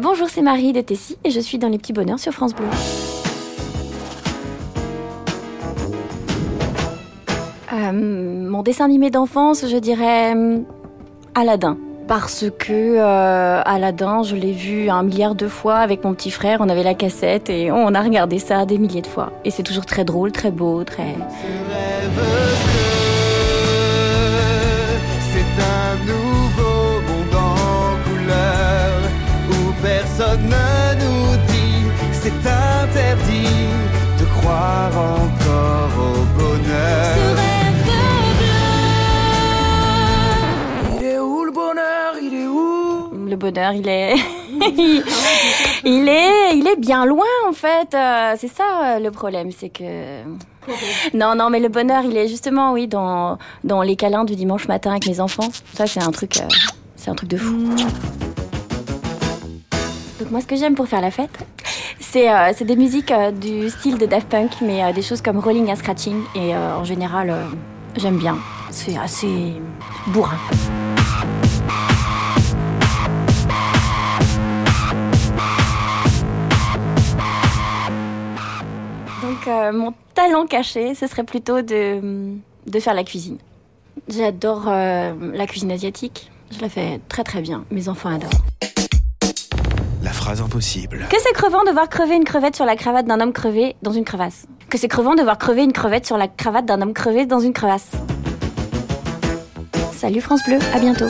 Bonjour, c'est Marie de Tessie et je suis dans Les Petits Bonheurs sur France Bleu. Mon dessin animé d'enfance, je dirais Aladin. Parce que Aladin, je l'ai vu 1 milliard de fois avec mon petit frère. On avait la cassette et on a regardé ça des milliers de fois. Et c'est toujours très drôle, très beau, très... C'est un nouveau monde en couleur où personne ne nous dit, c'est interdit de croire encore au bonheur. Ce rêve bleu. Il est où le bonheur? Il est où? Le bonheur, il est... il est bien loin en fait. C'est ça le problème, c'est que... Non, mais le bonheur, il est justement, oui, dans les câlins du dimanche matin avec mes enfants. Ça, c'est un truc de fou. Donc moi, ce que j'aime pour faire la fête, c'est des musiques du style de Daft Punk, mais des choses comme Rolling and Scratching. Et en général, j'aime bien. C'est assez bourrin. Donc, mon talent caché, ce serait plutôt de faire la cuisine. J'adore la cuisine asiatique. Je la fais très très bien. Mes enfants adorent. La phrase impossible. Que c'est crevant de voir crever une crevette sur la cravate d'un homme crevé dans une crevasse. Que c'est crevant de voir crever une crevette sur la cravate d'un homme crevé dans une crevasse. Salut France Bleu, à bientôt.